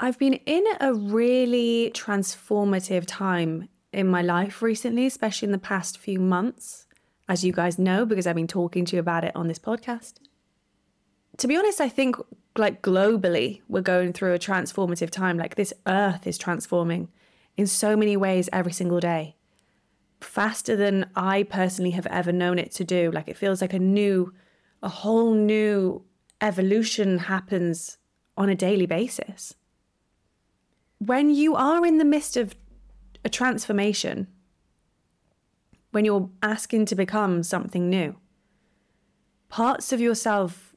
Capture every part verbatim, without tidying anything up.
I've been in a really transformative time in my life recently, especially in the past few months, as you guys know, because I've been talking to you about it on this podcast. To be honest, I think like globally, we're going through a transformative time. Like this earth is transforming in so many ways every single day, faster than I personally have ever known it to do. Like it feels like a new, a whole new evolution happens on a daily basis. When you are in the midst of a transformation, when you're asking to become something new, parts of yourself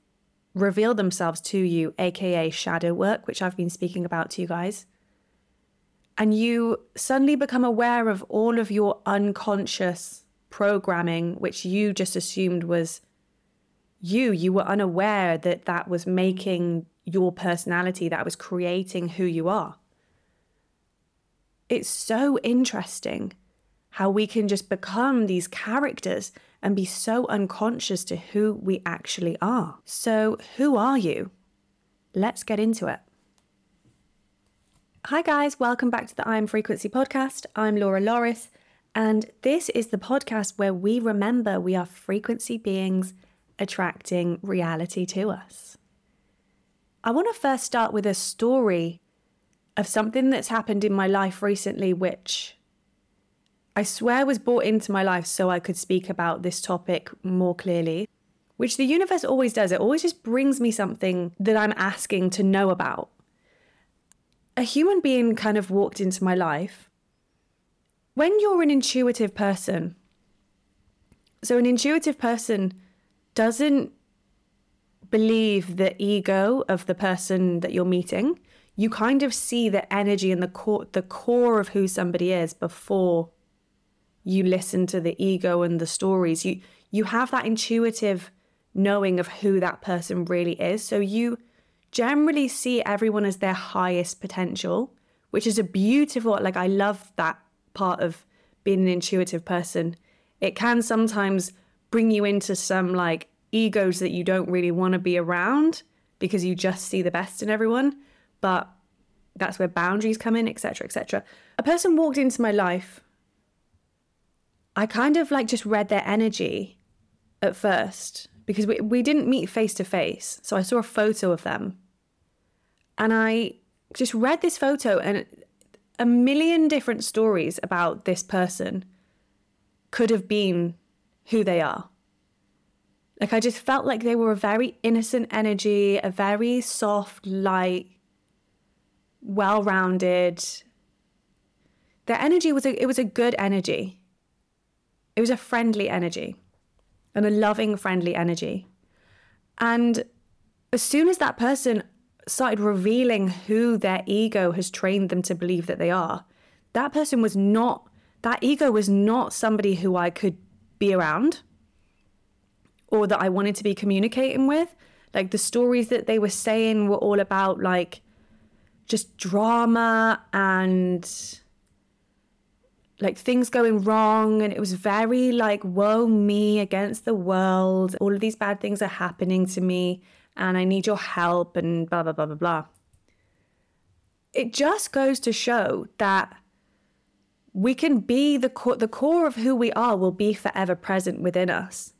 reveal themselves to you, aka shadow work, which I've been speaking about to you guys. And you suddenly become aware of all of your unconscious programming, which you just assumed was you. You were unaware that that was making your personality, that was creating who you are. It's so interesting how we can just become these characters and be so unconscious to who we actually are. So who are you? Let's get into it. Hi guys, welcome back to the I Am Frequency podcast. I'm Laura Loris, and this is the podcast where we remember we are frequency beings attracting reality to us. I want to first start with a story of something that's happened in my life recently, which I swear was brought into my life so I could speak about this topic more clearly, which the universe always does. It always just brings me something that I'm asking to know about. A human being kind of walked into my life. When you're an intuitive person, so an intuitive person doesn't believe the ego of the person that you're meeting. You kind of see the energy and the core, the core of who somebody is before you listen to the ego and the stories. You you have that intuitive knowing of who that person really is. So you generally see everyone as their highest potential, which is a beautiful, like I love that part of being an intuitive person. It can sometimes bring you into some like egos that you don't really want to be around because you just see the best in everyone. But that's where boundaries come in, et cetera, et cetera. A person walked into my life. I kind of like just read their energy at first because we, we didn't meet face to face. So I saw a photo of them and I just read this photo, and a million different stories about this person could have been who they are. Like I just felt like they were a very innocent energy, a very soft, light, well-rounded. Their energy was a, it was a good energy. It was a friendly energy and a loving, friendly energy. And as soon as that person started revealing who their ego has trained them to believe that they are, that person was not, that ego was not somebody who I could be around or that I wanted to be communicating with. Like the stories that they were saying were all about like just drama and like things going wrong. And it was very like, woe me against the world. All of these bad things are happening to me and I need your help and blah, blah, blah, blah, blah. It just goes to show that we can be the core, the core of who we are will be forever present within us.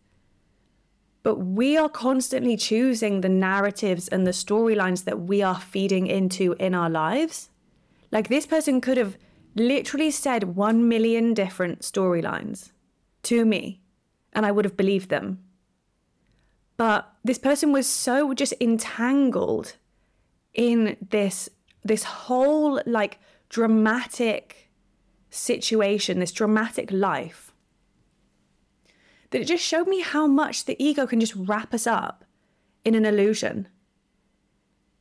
But we are constantly choosing the narratives and the storylines that we are feeding into in our lives. Like this person could have literally said one million different storylines to me and I would have believed them. But this person was so just entangled in this, this whole like dramatic situation, this dramatic life, that it just showed me how much the ego can just wrap us up in an illusion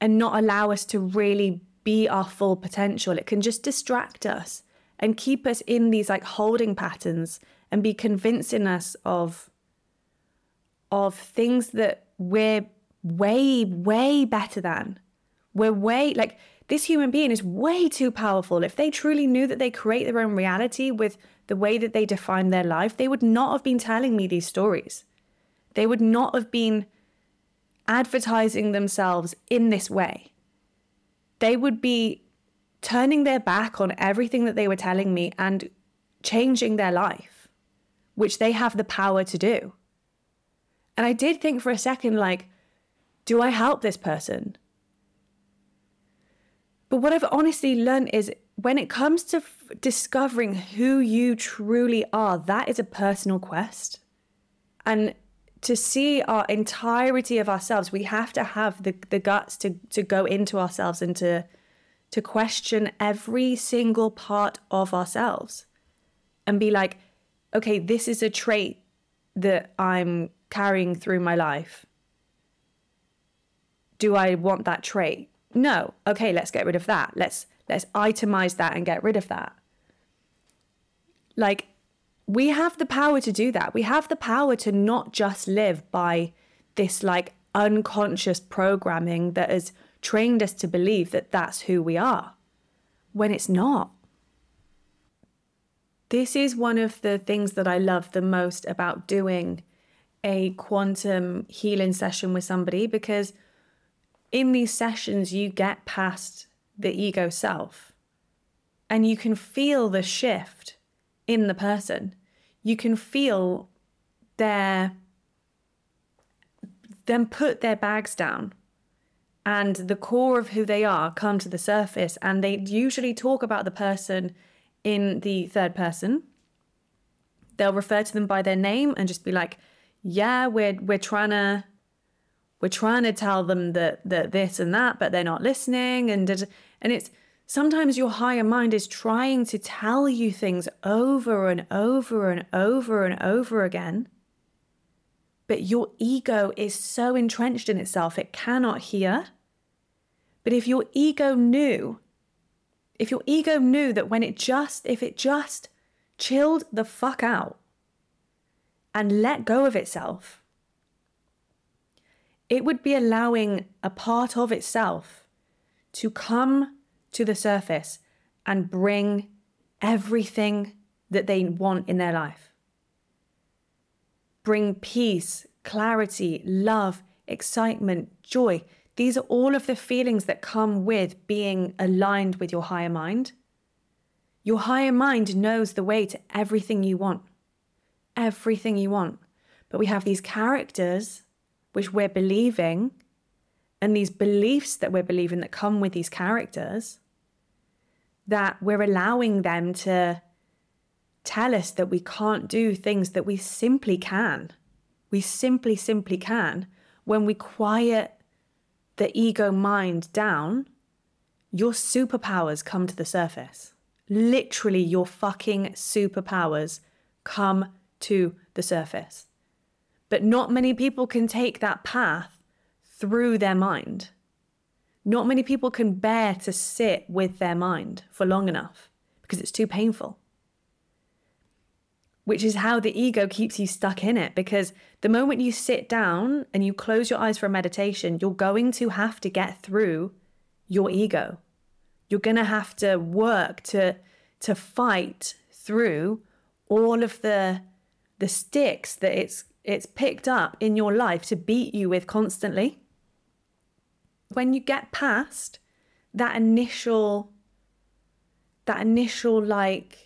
and not allow us to really be our full potential. It can just distract us and keep us in these like holding patterns and be convincing us of, of things that we're way, way better than. We're way, like this human being is way too powerful. If they truly knew that they create their own reality with the way that they define their life, they would not have been telling me these stories. They would not have been advertising themselves in this way. they would be turning their back on everything that they were telling me and changing their life, which they have the power to do. And I did think for a second, like, do I help this person? But what I've honestly learned is when it comes to f- discovering who you truly are, that is a personal quest. And to see our entirety of ourselves, we have to have the, the guts to, to go into ourselves and to, to question every single part of ourselves and be like, okay, this is a trait that I'm carrying through my life. Do I want that trait? No. Okay, let's get rid of that. Let's let's itemize that and get rid of that. Like, we have the power to do that. We have the power to not just live by this like unconscious programming that has trained us to believe that that's who we are, when it's not. This is one of the things that I love the most about doing a quantum healing session with somebody, because in these sessions you get past the ego self and you can feel the shift in the person. You can feel their them put their bags down and the core of who they are come to the surface, and they usually talk about the person in the third person. They'll refer to them by their name and just be like, yeah, we're we're trying to we're trying to tell them that that this and that, but they're not listening, and and it's sometimes your higher mind is trying to tell you things over and over and over and over again. But your ego is so entrenched in itself, it cannot hear. But if your ego knew, if your ego knew that when it just, if it just chilled the fuck out and let go of itself, it would be allowing a part of itself to come to the surface and bring everything that they want in their life. Bring peace, clarity, love, excitement, joy. These are all of the feelings that come with being aligned with your higher mind. Your higher mind knows the way to everything you want, everything you want. But we have these characters which we're believing, and these beliefs that we're believing that come with these characters, that we're allowing them to tell us that we can't do things that we simply can. We simply, simply can. When we quiet the ego mind down, your superpowers come to the surface. Literally, your fucking superpowers come to the surface. But not many people can take that path through their mind. Not many people can bear to sit with their mind for long enough because it's too painful. Which is how the ego keeps you stuck in it, because the moment you sit down and you close your eyes for a meditation, you're going to have to get through your ego. You're going to have to work to, to fight through all of the, the sticks that it's, it's picked up in your life to beat you with constantly. When you get past that initial, that initial like,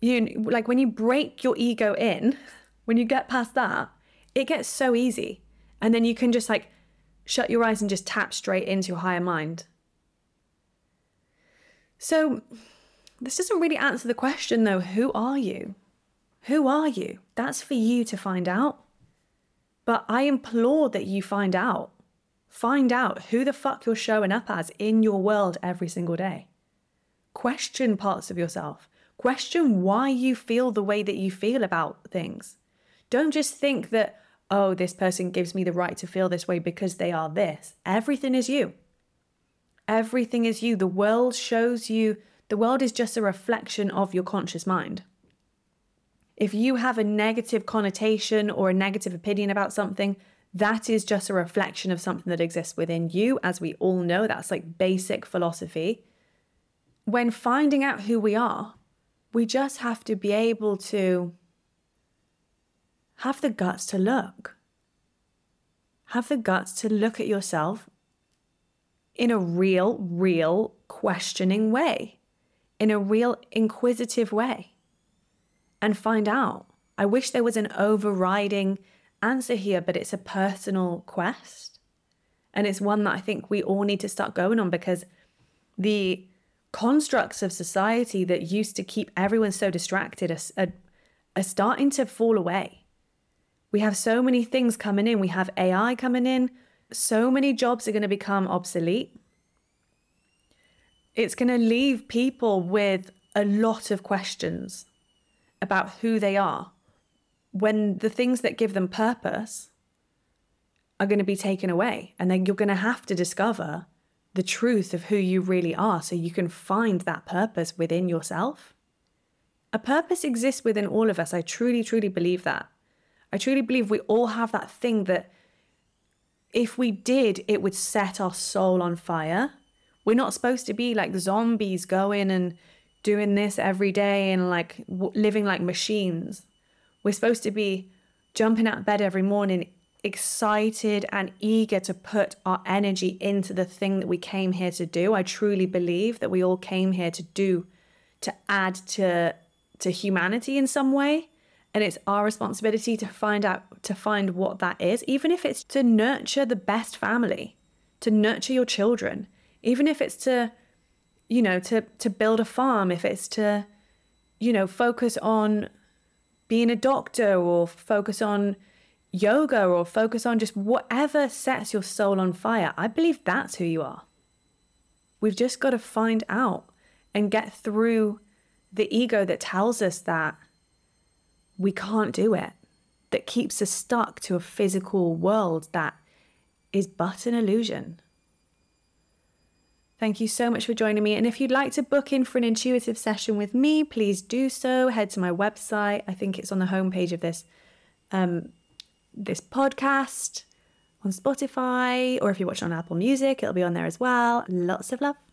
you like when you break your ego in, when you get past that, it gets so easy. And then you can just like shut your eyes and just tap straight into your higher mind. So this doesn't really answer the question though, who are you? Who are you? That's for you to find out. But I implore that you find out. Find out who the fuck you're showing up as in your world every single day. Question parts of yourself. Question why you feel the way that you feel about things. Don't just think that, oh, this person gives me the right to feel this way because they are this. Everything is you. Everything is you. The world shows you. The world is just a reflection of your conscious mind. If you have a negative connotation or a negative opinion about something, that is just a reflection of something that exists within you. As we all know, that's like basic philosophy. When finding out who we are, we just have to be able to have the guts to look. Have the guts to look at yourself in a real, real questioning way, in a real inquisitive way, and find out. I wish there was an overriding answer here, but it's a personal quest. And it's one that I think we all need to start going on, because the constructs of society that used to keep everyone so distracted are, are, are starting to fall away. We have so many things coming in. We have A I coming in. So many jobs are going to become obsolete. It's going to leave people with a lot of questions about who they are, when the things that give them purpose are going to be taken away. And then you're going to have to discover the truth of who you really are so you can find that purpose within yourself. A purpose exists within all of us. I truly, truly believe that. I truly believe we all have that thing that if we did, it would set our soul on fire. We're not supposed to be like zombies going and doing this every day and like living like machines. We're supposed to be jumping out of bed every morning, excited and eager to put our energy into the thing that we came here to do. I truly believe that we all came here to do, to add to to humanity in some way. And it's our responsibility to find out, to find what that is, even if it's to nurture the best family, to nurture your children, even if it's to, you know, to, to build a farm, if it's to, you know, focus on being a doctor or focus on yoga or focus on just whatever sets your soul on fire. I believe that's who you are. We've just got to find out and get through the ego that tells us that we can't do it, that keeps us stuck to a physical world that is but an illusion. Thank you so much for joining me. And if you'd like to book in for an intuitive session with me, please do so. Head to my website. I think it's on the homepage of this, um, this podcast on Spotify, or if you watch on Apple Music, it'll be on there as well. Lots of love.